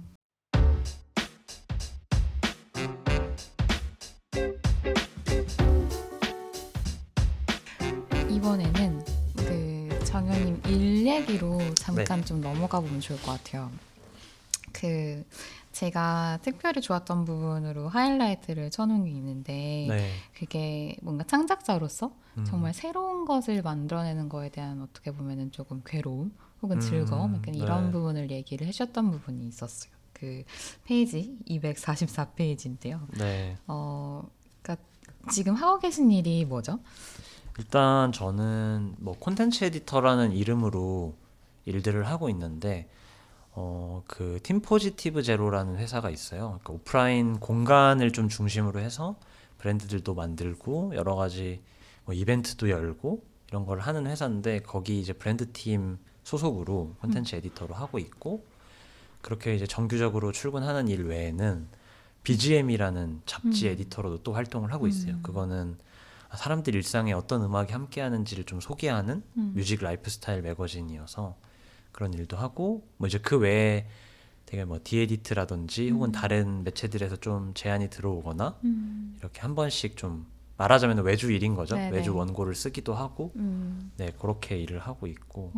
이번에는 그 정현님 일 얘기로 잠깐 좀 넘어가 보면 좋을 것 같아요. 그 제가 특별히 좋았던 부분으로 하이라이트를 쳐놓은 게 있는데 그게 뭔가 창작자로서 정말 새로운 것을 만들어내는 거에 대한 어떻게 보면은 조금 괴로움 혹은 즐거움 약간 이런 부분을 얘기를 해주셨던 부분이 있었어요. 그 페이지 244페이지인데요. 네. 그러니까 지금 하고 계신 일이 뭐죠? 일단 저는 뭐 콘텐츠 에디터라는 이름으로 일들을 하고 있는데 그 팀포지티브 제로라는 회사가 있어요. 그러니까 오프라인 공간을 좀 중심으로 해서 브랜드들도 만들고 여러 가지 뭐 이벤트도 열고 이런 걸 하는 회사인데 거기 이제 브랜드 팀 소속으로 콘텐츠 에디터로 하고 있고 그렇게 이제 정규적으로 출근하는 일 외에는 BGM이라는 잡지 에디터로도 또 활동을 하고 있어요. 그거는 사람들 일상에 어떤 음악이 함께하는지를 좀 소개하는 뮤직 라이프스타일 매거진이어서 그런 일도 하고 뭐 이제 그 외에 되게 뭐 디에디트라든지 혹은 다른 매체들에서 좀 제안이 들어오거나 이렇게 한 번씩 좀 말하자면 외주 일인 거죠. 네네. 외주 원고를 쓰기도 하고 네 그렇게 일을 하고 있고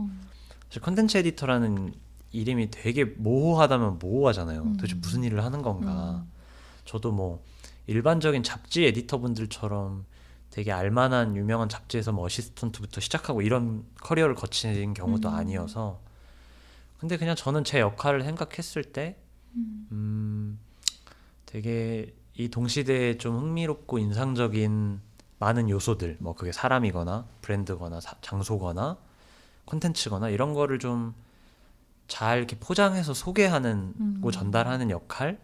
사실 컨텐츠 에디터라는 이름이 되게 모호하다면 모호하잖아요. 도대체 무슨 일을 하는 건가. 저도 뭐 일반적인 잡지 에디터분들처럼 되게 알만한 유명한 잡지에서 뭐 어시스턴트부터 시작하고 이런 커리어를 거치는 경우도 아니어서 근데 그냥 저는 제 역할을 생각했을 때 되게 이 동시대에 좀 흥미롭고 인상적인 많은 요소들 뭐 그게 사람이거나 브랜드거나 장소거나 콘텐츠거나 이런 거를 좀 잘 이렇게 포장해서 소개하는 고 전달하는 역할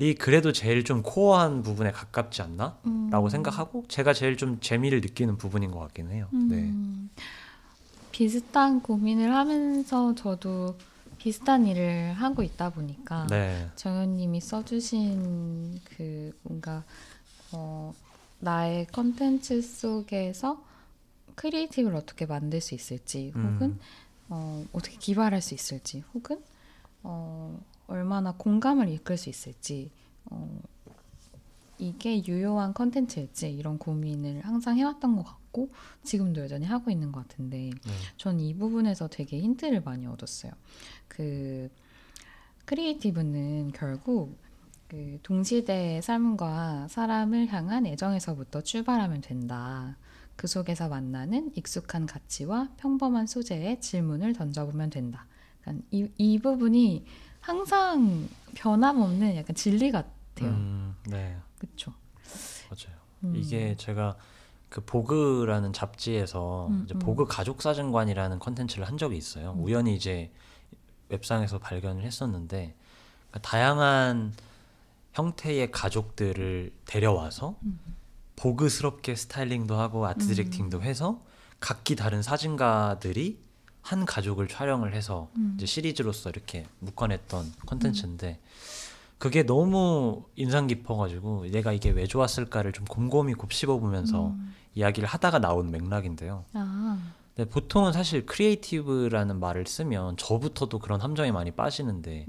이 그래도 제일 좀 코어한 부분에 가깝지 않나? 라고 생각하고 제가 제일 좀 재미를 느끼는 부분인 것 같긴 해요. 네. 비슷한 고민을 하면서 저도 비슷한 일을 하고 있다 보니까 정현님이 써주신 그 뭔가 나의 컨텐츠 속에서 크리에이티브를 어떻게 만들 수 있을지 혹은 어떻게 기발할 수 있을지 혹은 얼마나 공감을 이끌 수 있을지 이게 유효한 컨텐츠일지 이런 고민을 항상 해왔던 것 같고 지금도 여전히 하고 있는 것 같은데 전 이 부분에서 되게 힌트를 많이 얻었어요. 그 크리에이티브는 결국 그 동시대의 삶과 사람을 향한 애정에서부터 출발하면 된다. 그 속에서 만나는 익숙한 가치와 평범한 소재에 질문을 던져보면 된다. 그러니까 이 부분이 항상 변함없는 약간 진리 같아요. 네, 그렇죠. 맞아요. 이게 제가 그 보그라는 잡지에서 이제 보그 가족 사진관이라는 컨텐츠를 한 적이 있어요. 우연히 이제 웹상에서 발견을 했었는데 그러니까 다양한 형태의 가족들을 데려와서 보그스럽게 스타일링도 하고 아트 디렉팅도 해서 각기 다른 사진가들이 한 가족을 촬영을 해서 이제 시리즈로서 이렇게 묶어냈던 콘텐츠인데 그게 너무 인상 깊어가지고 내가 이게 왜 좋았을까를 좀 곰곰이 곱씹어보면서 이야기를 하다가 나온 맥락인데요. 근데 보통은 사실 크리에이티브라는 말을 쓰면 저부터도 그런 함정에 많이 빠지는데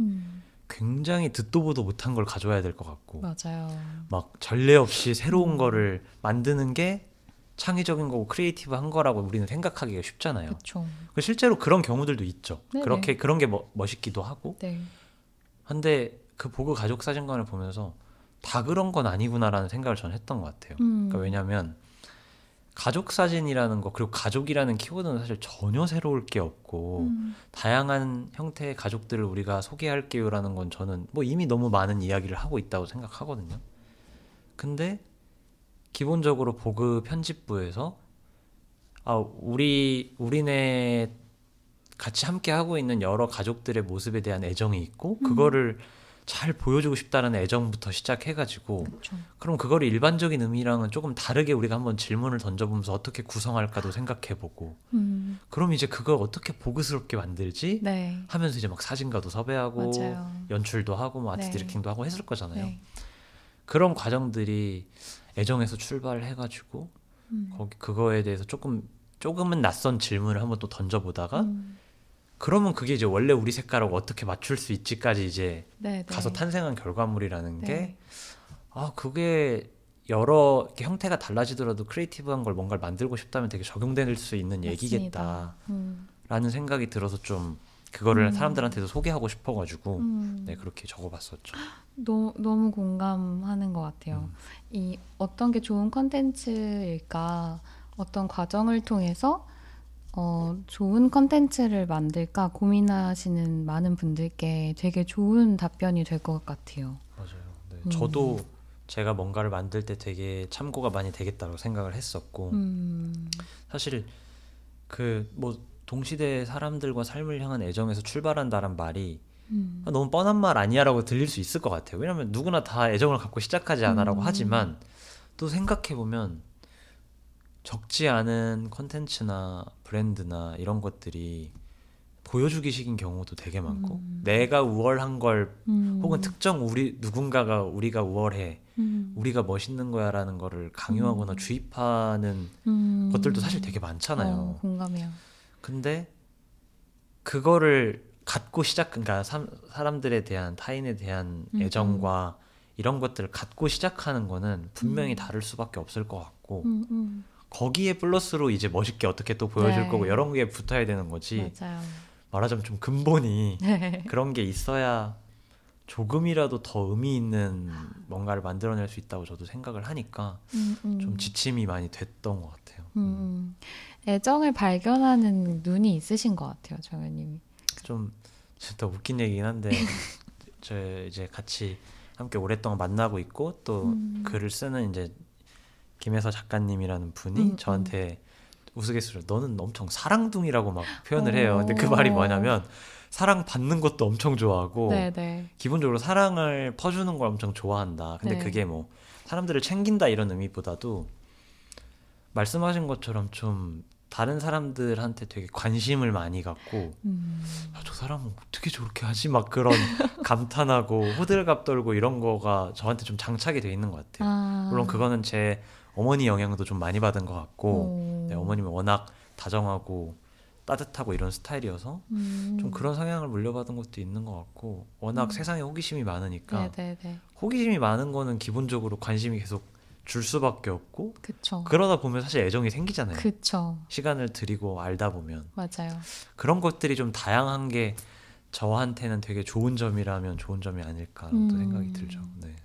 굉장히 듣도 보도 못한 걸 가져와야 될 것 같고 맞아요. 막 전례 없이 새로운 거를 만드는 게 창의적인 거고 크리에이티브한 거라고 우리는 생각하기가 쉽잖아요. 그쵸. 실제로 그런 경우들도 있죠. 네네. 그렇게 그런 게 멋있기도 하고. 네. 근데 그 보그 가족 사진관을 보면서 다 그런 건 아니구나라는 생각을 저는 했던 것 같아요. 그러니까 왜냐하면 가족 사진이라는 거, 그리고 가족이라는 키워드는 사실 전혀 새로울 게 없고 다양한 형태의 가족들을 우리가 소개할게요라는 건 저는 뭐 이미 너무 많은 이야기를 하고 있다고 생각하거든요. 근데 기본적으로 보그 편집부에서 우리네 같이 함께 하고 있는 여러 가족들의 모습에 대한 애정이 있고 그거를 잘 보여주고 싶다라는 애정부터 시작해가지고 그쵸. 그럼 그걸 일반적인 의미랑은 조금 다르게 우리가 한번 질문을 던져보면서 어떻게 구성할까도 생각해보고 그럼 이제 그걸 어떻게 보그스럽게 만들지 네. 하면서 이제 막 사진가도 섭외하고 맞아요. 연출도 하고 뭐 아트 네. 디렉팅도 하고 했을 거잖아요. 네. 그런 과정들이 애정에서 출발해가지고 거기 그거에 대해서 조금은 낯선 질문을 한번 또 던져보다가 그러면 그게 이제 원래 우리 색깔하고 어떻게 맞출 수 있지까지 이제 네네. 가서 탄생한 결과물이라는 게 아 그게 여러 이렇게 형태가 달라지더라도 크리에이티브한 걸 뭔가를 만들고 싶다면 되게 적용될 수 있는 맞습니다. 얘기겠다라는 생각이 들어서 좀 그거를 사람들한테도 소개하고 싶어가지고 네 그렇게 적어봤었죠. 너무 공감하는 것 같아요. 이 어떤 게 좋은 컨텐츠일까 어떤 과정을 통해서 좋은 컨텐츠를 만들까 고민하시는 많은 분들께 되게 좋은 답변이 될 것 같아요. 맞아요. 네. 저도 제가 뭔가를 만들 때 되게 참고가 많이 되겠다고 생각을 했었고 사실 그 뭐 동시대의 사람들과 삶을 향한 애정에서 출발한다는 말이 너무 뻔한 말 아니야라고 들릴 수 있을 것 같아요. 왜냐하면 누구나 다 애정을 갖고 시작하지 않아라고 하지만 또 생각해보면 적지 않은 콘텐츠나 브랜드나 이런 것들이 보여주기식인 경우도 되게 많고 내가 우월한 걸 혹은 특정 누군가가 우리가 우월해 우리가 멋있는 거야 라는 거를 강요하거나 주입하는 것들도 사실 되게 많잖아요. 공감해요. 근데 그거를 갖고 그러니까 사람들에 대한 타인에 대한 애정과 이런 것들을 갖고 시작하는 거는 분명히 다를 수밖에 없을 것 같고 거기에 플러스로 이제 멋있게 어떻게 또 보여줄 네. 거고 이런 게 붙어야 되는 거지. 맞아요. 말하자면 좀 근본이 네. 그런 게 있어야 조금이라도 더 의미 있는 뭔가를 만들어낼 수 있다고 저도 생각을 하니까 좀 지침이 많이 됐던 것 같아요. 애정을 발견하는 눈이 있으신 것 같아요, 정현님이. 좀 진짜 웃긴 얘기긴 한데 저 이제 같이 함께 오랫동안 만나고 있고 또 글을 쓰는 이제 김혜서 작가님이라는 분이 저한테 우스갯소리로 너는 엄청 사랑둥이라고 막 표현을 해요. 근데 그 말이 뭐냐면 사랑받는 것도 엄청 좋아하고 네네. 기본적으로 사랑을 퍼주는 걸 엄청 좋아한다. 근데 네. 그게 뭐 사람들을 챙긴다 이런 의미보다도 말씀하신 것처럼 좀 다른 사람들한테 되게 관심을 많이 갖고 아, 저 사람은 어떻게 저렇게 하지? 막 그런 감탄하고 호들갑 떨고 이런 거가 저한테 좀 장착이 돼 있는 것 같아요. 물론 그거는 제 어머니 영향도 좀 많이 받은 것 같고 네, 어머님은 워낙 다정하고 따뜻하고 이런 스타일이어서 좀 그런 성향을 물려받은 것도 있는 것 같고 워낙 세상에 호기심이 많으니까 네네네. 호기심이 많은 거는 기본적으로 관심이 계속 줄 수밖에 없고 그쵸. 그러다 보면 사실 애정이 생기잖아요. 그쵸. 시간을 들이고 알다 보면 맞아요. 그런 것들이 좀 다양한 게 저한테는 되게 좋은 점이라면 좋은 점이 아닐까라고 생각이 들죠. 네.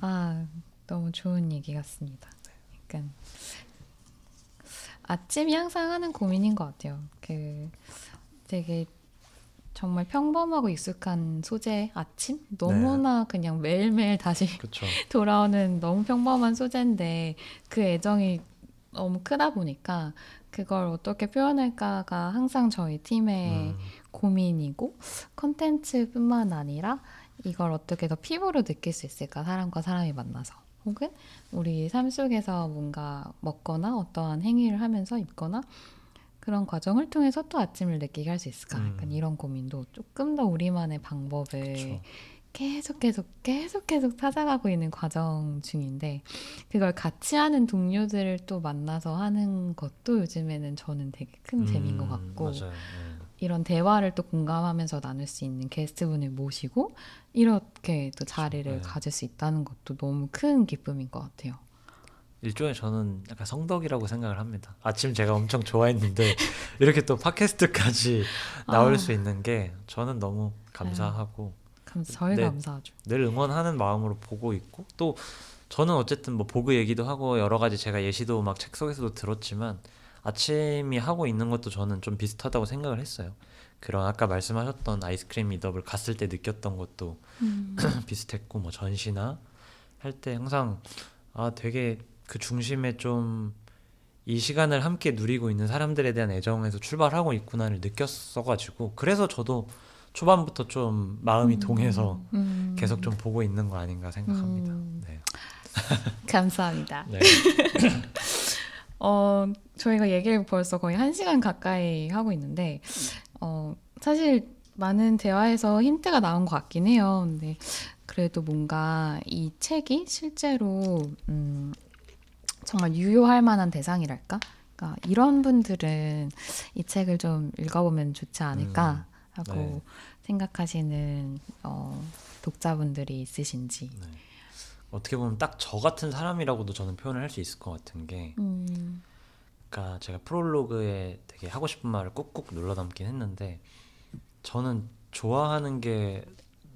아 너무 좋은 얘기 같습니다. 네. 그러니까 아침이 항상 하는 고민인 것 같아요. 그 되게 정말 평범하고 익숙한 소재 아침? 너무나 네. 그냥 매일매일 다시 돌아오는 너무 평범한 소재인데 그 애정이 너무 크다 보니까 그걸 어떻게 표현할까가 항상 저희 팀의 고민이고 콘텐츠뿐만 아니라 이걸 어떻게 더 피부로 느낄 수 있을까 사람과 사람이 만나서 혹은 우리 삶 속에서 뭔가 먹거나 어떠한 행위를 하면서 입거나 그런 과정을 통해서 또 아침을 느끼게 할 수 있을까? 약간 이런 고민도 조금 더 우리만의 방법을 그쵸. 계속 찾아가고 있는 과정 중인데 그걸 같이 하는 동료들을 또 만나서 하는 것도 요즘에는 저는 되게 큰 재미인 것 같고 맞아요. 이런 대화를 또 공감하면서 나눌 수 있는 게스트분을 모시고 이렇게 또 자리를 네. 가질 수 있다는 것도 너무 큰 기쁨인 것 같아요. 일종의 저는 약간 성덕이라고 생각을 합니다. 아침 제가 엄청 좋아했는데 이렇게 또 팟캐스트까지 나올 수 있는 게 저는 너무 감사하고 저희 감사하죠. 늘 응원하는 마음으로 보고 있고 또 저는 어쨌든 뭐 보그 얘기도 하고 여러 가지 제가 예시도 막 책 속에서도 들었지만 아침이 하고 있는 것도 저는 좀 비슷하다고 생각을 했어요. 그런 아까 말씀하셨던 아이스크림 미더블 갔을 때 느꼈던 것도 비슷했고 뭐 전시나 할 때 항상 아 되게 그 중심에 좀 이 시간을 함께 누리고 있는 사람들에 대한 애정에서 출발하고 있구나를 느꼈어가지고 그래서 저도 초반부터 좀 마음이 동해서 계속 좀 보고 있는 거 아닌가 생각합니다. 네. 감사합니다. 네. 저희가 얘기를 벌써 거의 1시간 가까이 하고 있는데 사실 많은 대화에서 힌트가 나온 것 같긴 해요. 근데 그래도 뭔가 이 책이 실제로 정말 유효할 만한 대상이랄까? 그러니까 이런 분들은 이 책을 좀 읽어보면 좋지 않을까 하고 네. 생각하시는 독자분들이 있으신지. 네. 어떻게 보면 딱 저 같은 사람이라고도 저는 표현을 할 수 있을 것 같은 게 그러니까 제가 프롤로그에 되게 하고 싶은 말을 꾹꾹 눌러 담긴 했는데 저는 좋아하는 게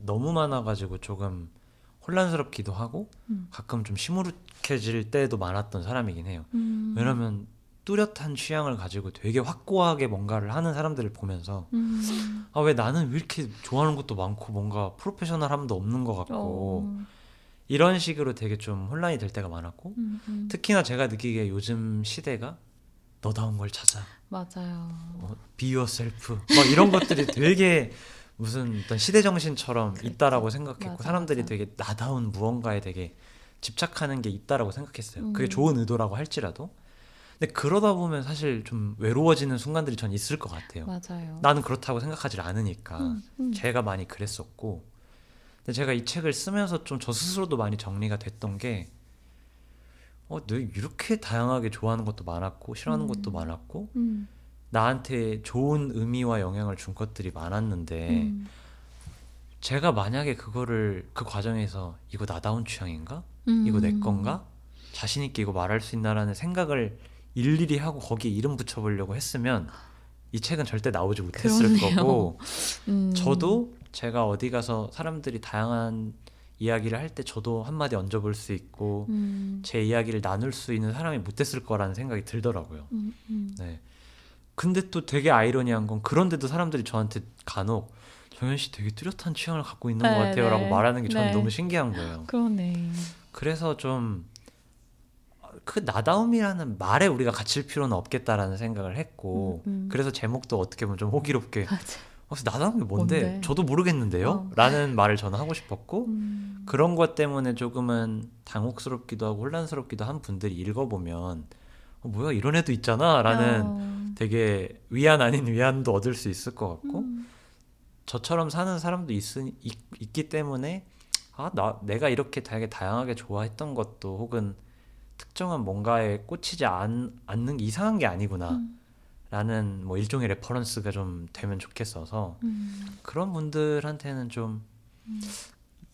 너무 많아가지고 조금 혼란스럽기도 하고 가끔 좀 시무룩해질 때도 많았던 사람이긴 해요. 왜냐면 뚜렷한 취향을 가지고 되게 확고하게 뭔가를 하는 사람들을 보면서 아, 왜 나는 왜 이렇게 좋아하는 것도 많고 뭔가 프로페셔널함도 없는 것 같고 이런 식으로 되게 좀 혼란이 될 때가 많았고 특히나 제가 느끼기에 요즘 시대가 너다운 걸 찾아 맞아요. Be yourself 막 이런 것들이 되게 무슨 어떤 시대 정신처럼 그렇지. 있다라고 생각했고 맞아, 사람들이 맞아. 되게 나다운 무언가에 되게 집착하는 게 있다라고 생각했어요. 그게 좋은 의도라고 할지라도 근데 그러다 보면 사실 좀 외로워지는 순간들이 전 있을 것 같아요. 맞아요. 나는 그렇다고 생각하지 않으니까 제가 많이 그랬었고 근데 제가 이 책을 쓰면서 좀 저 스스로도 많이 정리가 됐던 게 내가 이렇게 다양하게 좋아하는 것도 많았고 싫어하는 것도 많았고 나한테 좋은 의미와 영향을 준 것들이 많았는데 제가 만약에 그거를 그 과정에서 이거 나다운 취향인가? 이거 내 건가? 자신 있게 이거 말할 수 있나라는 생각을 일일이 하고 거기에 이름 붙여보려고 했으면 이 책은 절대 나오지 못했을 그러네요. 거고 저도 제가 어디 가서 사람들이 다양한 이야기를 할 때 저도 한마디 얹어볼 수 있고 제 이야기를 나눌 수 있는 사람이 못 됐을 거라는 생각이 들더라고요. 네. 근데 또 되게 아이러니한 건 그런데도 사람들이 저한테 간혹 정현 씨 되게 뚜렷한 취향을 갖고 있는 것 같아요 라고 말하는 게 저는 너무 신기한 거예요. 그러네. 그래서 좀 그 나다움이라는 말에 우리가 갇힐 필요는 없겠다라는 생각을 했고 그래서 제목도 어떻게 보면 좀 호기롭게 나다움이 뭔데? 저도 모르겠는데요? 라는 말을 저는 하고 싶었고 그런 것 때문에 조금은 당혹스럽기도 하고 혼란스럽기도 한 분들이 읽어보면 뭐야 이런 애도 있잖아 라는 되게 위안 아닌 위안도 얻을 수 있을 것 같고 저처럼 사는 사람도 있기 때문에 내가 이렇게 되게 다양하게 좋아했던 것도 혹은 특정한 뭔가에 꽂히지 않는 게 이상한 게 아니구나 라는 뭐 일종의 레퍼런스가 좀 되면 좋겠어서 그런 분들한테는 좀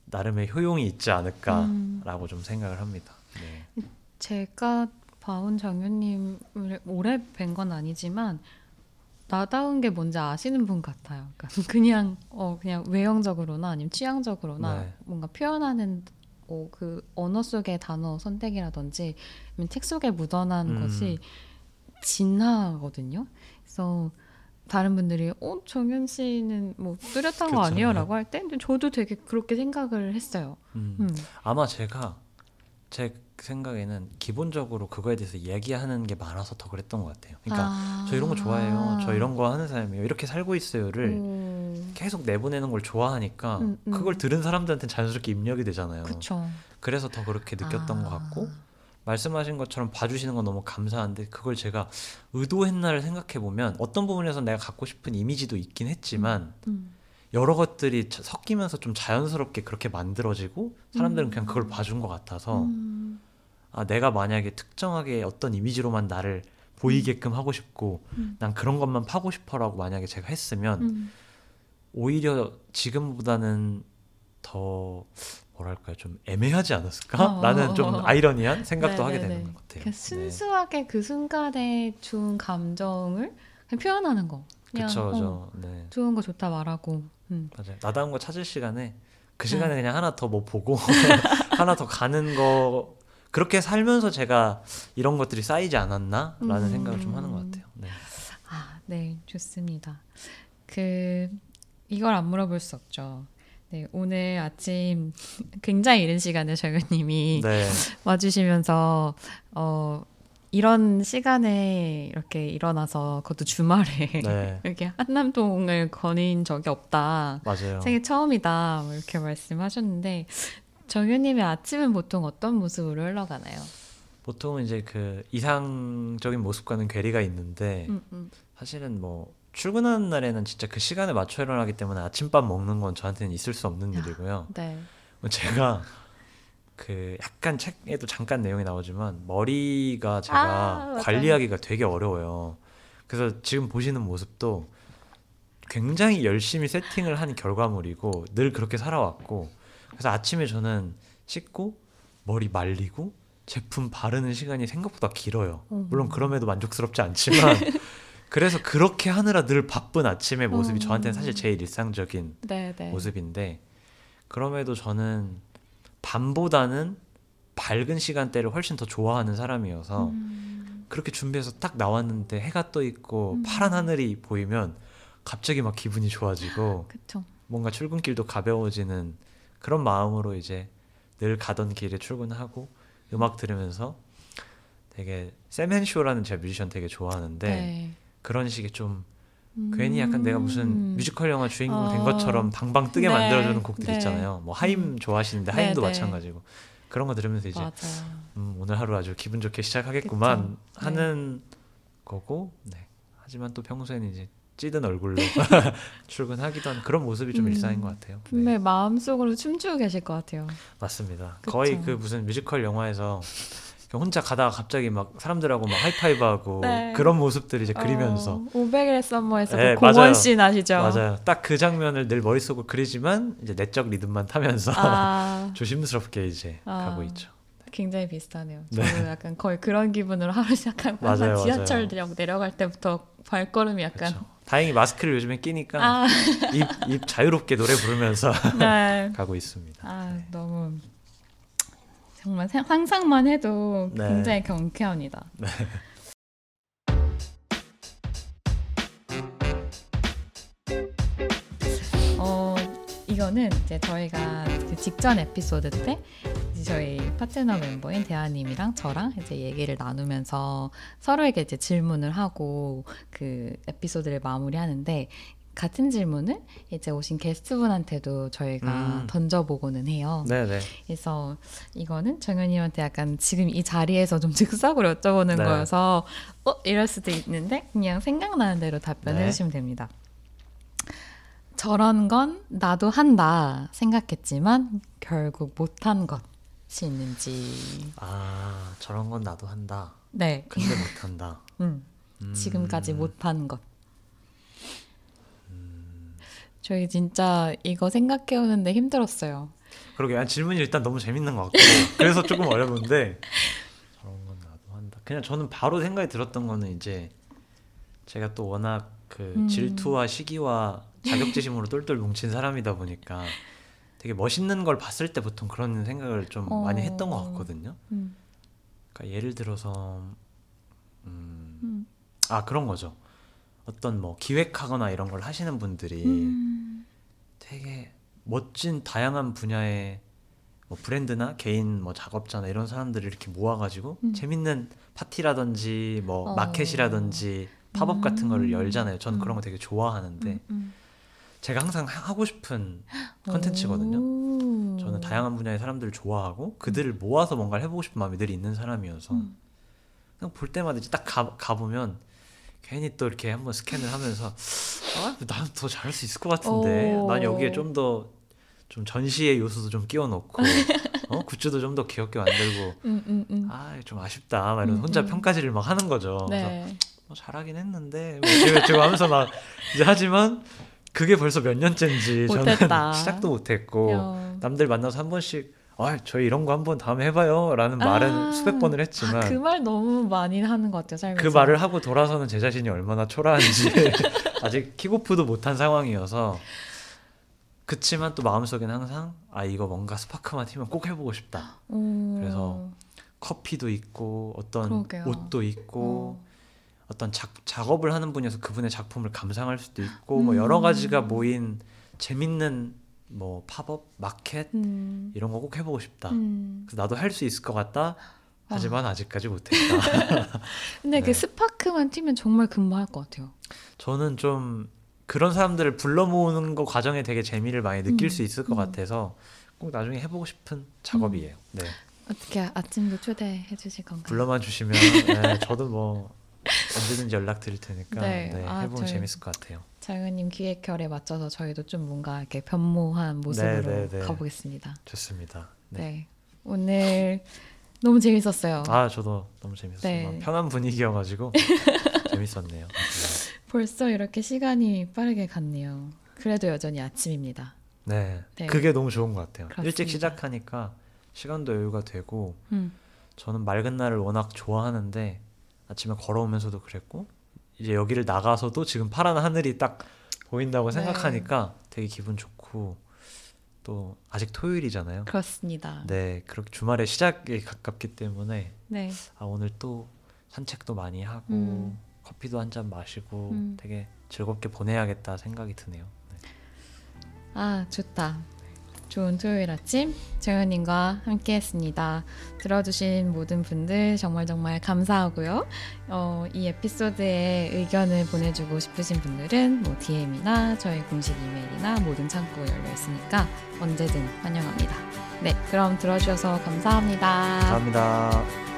나름의 효용이 있지 않을까라고 좀 생각을 합니다. 네. 제가 바온 장현님을 오래 뵌 건 아니지만 나다운 게 뭔지 아시는 분 같아요. 그러니까 그냥 외형적으로나 아니면 취향적으로나 네. 뭔가 표현하는 그 언어 속의 단어 선택이라든지 아니면 책 속에 묻어난 것이 진하거든요. 그래서 다른 분들이 정현 씨는 뭐 뚜렷한 거 아니에요? 라고 할 때 저도 되게 그렇게 생각을 했어요. 아마 제 생각에는 기본적으로 그거에 대해서 이야기하는 게 많아서 더 그랬던 것 같아요. 그러니까 저 이런 거 좋아해요. 저 이런 거 하는 사람이에요. 이렇게 살고 있어요를 계속 내보내는 걸 좋아하니까 그걸 들은 사람들한테는 자연스럽게 입력이 되잖아요. 그쵸. 그래서 더 그렇게 느꼈던 것 같고 말씀하신 것처럼 봐주시는 건 너무 감사한데 그걸 제가 의도했나를 생각해보면 어떤 부분에서 내가 갖고 싶은 이미지도 있긴 했지만 여러 것들이 섞이면서 좀 자연스럽게 그렇게 만들어지고 사람들은 그냥 그걸 봐준 것 같아서 내가 만약에 특정하게 어떤 이미지로만 나를 보이게끔 하고 싶고 난 그런 것만 파고 싶어라고 만약에 제가 했으면 오히려 지금보다는 더 뭐랄까요 좀 애매하지 않았을까? 라는 좀 아이러니한 생각도 하게 되는 것 같아요. 그냥 순수하게 그 순간에 좋은 감정을 그냥 표현하는 거. 그렇죠. 네. 좋은 거 좋다 말하고. 맞아요. 나다운 거 찾을 시간에 그 시간에 그냥 하나 더 뭐 보고 하나 더 가는 거, 그렇게 살면서 제가 이런 것들이 쌓이지 않았나라는 생각을 좀 하는 것 같아요. 네. 아, 네, 좋습니다. 이걸 안 물어볼 수 없죠. 네, 오늘 아침 굉장히 이른 시간에 정현님이 네. 와주시면서 이런 시간에 이렇게 일어나서 그것도 주말에 네. 이렇게 한남동을 거닌 적이 없다. 맞아요. 생애 처음이다. 이렇게 말씀하셨는데 정현님의 아침은 보통 어떤 모습으로 흘러가나요? 보통은 이제 그 이상적인 모습과는 괴리가 있는데 사실은 뭐 출근하는 날에는 진짜 그 시간에 맞춰 일어나기 때문에 아침밥 먹는 건 저한테는 있을 수 없는 일이고요. 네. 제가 그 약간 책에도 잠깐 내용이 나오지만 머리가 제가 관리하기가 되게 어려워요. 그래서 지금 보시는 모습도 굉장히 열심히 세팅을 한 결과물이고 늘 그렇게 살아왔고, 그래서 아침에 저는 씻고 머리 말리고 제품 바르는 시간이 생각보다 길어요. 물론 그럼에도 만족스럽지 않지만 그래서 그렇게 하느라 늘 바쁜 아침의 모습이 저한테는 사실 제일 일상적인 네네. 모습인데, 그럼에도 저는 밤보다는 밝은 시간대를 훨씬 더 좋아하는 사람이어서 그렇게 준비해서 딱 나왔는데 해가 떠 있고 파란 하늘이 보이면 갑자기 막 기분이 좋아지고 그쵸. 뭔가 출근길도 가벼워지는 그런 마음으로 이제 늘 가던 길에 출근하고 음악 들으면서 되게 샘앤쇼라는 제 뮤지션 되게 좋아하는데 네. 그런 식의 좀 괜히 약간 내가 무슨 뮤지컬 영화 주인공 된 것처럼 방방 뜨게 네. 만들어주는 곡들 네. 있잖아요. 뭐 하임 좋아하시는데 하임도 네. 마찬가지고 그런 거 들으면서 이제 오늘 하루 아주 기분 좋게 시작하겠구만 그쵸? 하는 네. 거고 네. 하지만 또 평소에는 이제 찌든 얼굴로 출근하기도 한 그런 모습이 좀 일상인 것 같아요. 분명히 네. 마음속으로 춤추고 계실 것 같아요. 맞습니다. 그쵸? 거의 그 무슨 뮤지컬 영화에서 혼자 가다가 갑자기 막 사람들하고 막 하이파이브하고 네. 그런 모습들을 이제 그리면서 500일의 썸머에서 네, 그 공원 씬 아시죠? 맞아요. 딱 그 장면을 늘 머릿속으로 그리지만 이제 내적 리듬만 타면서 조심스럽게 이제 가고 있죠. 굉장히 비슷하네요. 저도 네. 약간 거의 그런 기분으로 하루 시작하고 항상 지하철역 내려갈 때부터 발걸음이 약간 그쵸. 다행히 마스크를 요즘에 끼니까 입 자유롭게 노래 부르면서 네. 가고 있습니다. 아 네. 너무 정말 상상만 해도 굉장히 네. 경쾌합니다. 네. 이거는 이제 저희가 그 직전 에피소드 때 이제 저희 파트너 멤버인 대하님이랑 저랑 이제 얘기를 나누면서 서로에게 이제 질문을 하고 그 에피소드를 마무리하는데. 같은 질문을 이제 오신 게스트분한테도 저희가 던져보고는 해요. 네네. 그래서 이거는 정현님한테 약간 지금 이 자리에서 좀 즉석으로 여쭤보는 네. 거여서 이럴 수도 있는데 그냥 생각나는 대로 답변해 네. 주시면 됩니다. 저런 건 나도 한다 생각했지만 결국 못한 것이 있는지. 아, 저런 건 나도 한다. 네. 근데 못한다. 지금까지 못한 것. 저희 진짜 이거 생각해오는데 힘들었어요. 그러게요. 질문이 일단 너무 재밌는 것 같고 그래서 조금 어려운데 저런 건 나도 한다. 그냥 저는 바로 생각이 들었던 거는 이제 제가 또 워낙 그 질투와 시기와 자격지심으로 똘똘 뭉친 사람이다 보니까 되게 멋있는 걸 봤을 때 보통 그런 생각을 좀 많이 했던 것 같거든요. 그러니까 예를 들어서 아 그런 거죠. 어떤 뭐 기획하거나 이런 걸 하시는 분들이 되게 멋진 다양한 분야의 뭐 브랜드나 개인 뭐 작업자나 이런 사람들을 이렇게 모아가지고 재밌는 파티라든지 뭐 마켓이라든지 팝업 같은 거를 열잖아요. 전 그런 거 되게 좋아하는데 제가 항상 하고 싶은 컨텐츠거든요. 저는 다양한 분야의 사람들을 좋아하고 그들을 모아서 뭔가를 해보고 싶은 마음이 늘 있는 사람이어서 그냥 볼 때마다 이제 딱 가보면 괜히 또 이렇게 한번 스캔을 하면서 난 더 잘할 수 있을 것 같은데 난 여기에 좀 더 좀 전시의 요소도 좀 끼워놓고 굿즈도 좀 더 귀엽게 만들고 아 좀 아쉽다 막 이러면서 혼자 평가질을 막 하는 거죠. 네. 그래서 잘하긴 했는데 지금 하면서 막 이제 하지만 그게 벌써 몇 년째인지 저는 시작도 못했고 남들 만나서 한 번씩 저희 이런 거 한번 다음에 해봐요 라는 말은 수백 번을 했지만 그 말 너무 많이 하는 것 같아요. 살면서. 그 말을 하고 돌아서는 제 자신이 얼마나 초라한지 아직 킥오프도 못한 상황이어서 그치만 또 마음속에는 항상 아 이거 뭔가 스파크만 튀면 꼭 해보고 싶다. 그래서 커피도 있고 어떤 그러게요. 옷도 있고 어떤 작업을 하는 분이어서 그분의 작품을 감상할 수도 있고 뭐 여러 가지가 모인 재밌는 뭐 팝업, 마켓 이런 거 꼭 해보고 싶다. 그래서 나도 할 수 있을 것 같다. 하지만 아직까지 못했다. 근데 네. 그 스파크만 튀면 정말 금방 할 것 같아요. 저는 좀 그런 사람들을 불러 모으는 거 과정에 되게 재미를 많이 느낄 수 있을 것 같아서 꼭 나중에 해보고 싶은 작업이에요. 네. 어떻게 아침도 초대해 주실 건가요? 불러만 주시면 네, 저도 뭐 언제든지 연락드릴 테니까 네. 네, 해보면 재밌을 것 같아요. 장현님 기획결에 맞춰서 저희도 좀 뭔가 이렇게 변모한 모습으로 가보겠습니다. 좋습니다. 네, 네. 오늘 너무 재밌었어요. 아 저도 너무 재밌었어요. 네. 편한 분위기여가지고 재밌었네요. 네. 벌써 이렇게 시간이 빠르게 갔네요. 그래도 여전히 아침입니다. 네, 네. 그게 너무 좋은 것 같아요. 그렇습니다. 일찍 시작하니까 시간도 여유가 되고 저는 맑은 날을 워낙 좋아하는데 아침에 걸어오면서도 그랬고 이제 여기를 나가서도 지금 파란 하늘이 딱 보인다고 생각하니까 네. 되게 기분 좋고 또 아직 토요일이잖아요. 그렇습니다. 네, 그렇게 주말의 시작에 가깝기 때문에 네. 아, 오늘 또 산책도 많이 하고 커피도 한 잔 마시고 되게 즐겁게 보내야겠다 생각이 드네요. 네. 아 좋다. 좋은 토요일 아침 정현님과 함께했습니다. 들어주신 모든 분들 정말 정말 감사하고요. 이 에피소드에 의견을 보내주고 싶으신 분들은 뭐 DM이나 저희 공식 이메일이나 모든 창구 열려 있으니까 언제든 환영합니다. 네, 그럼 들어주셔서 감사합니다. 감사합니다.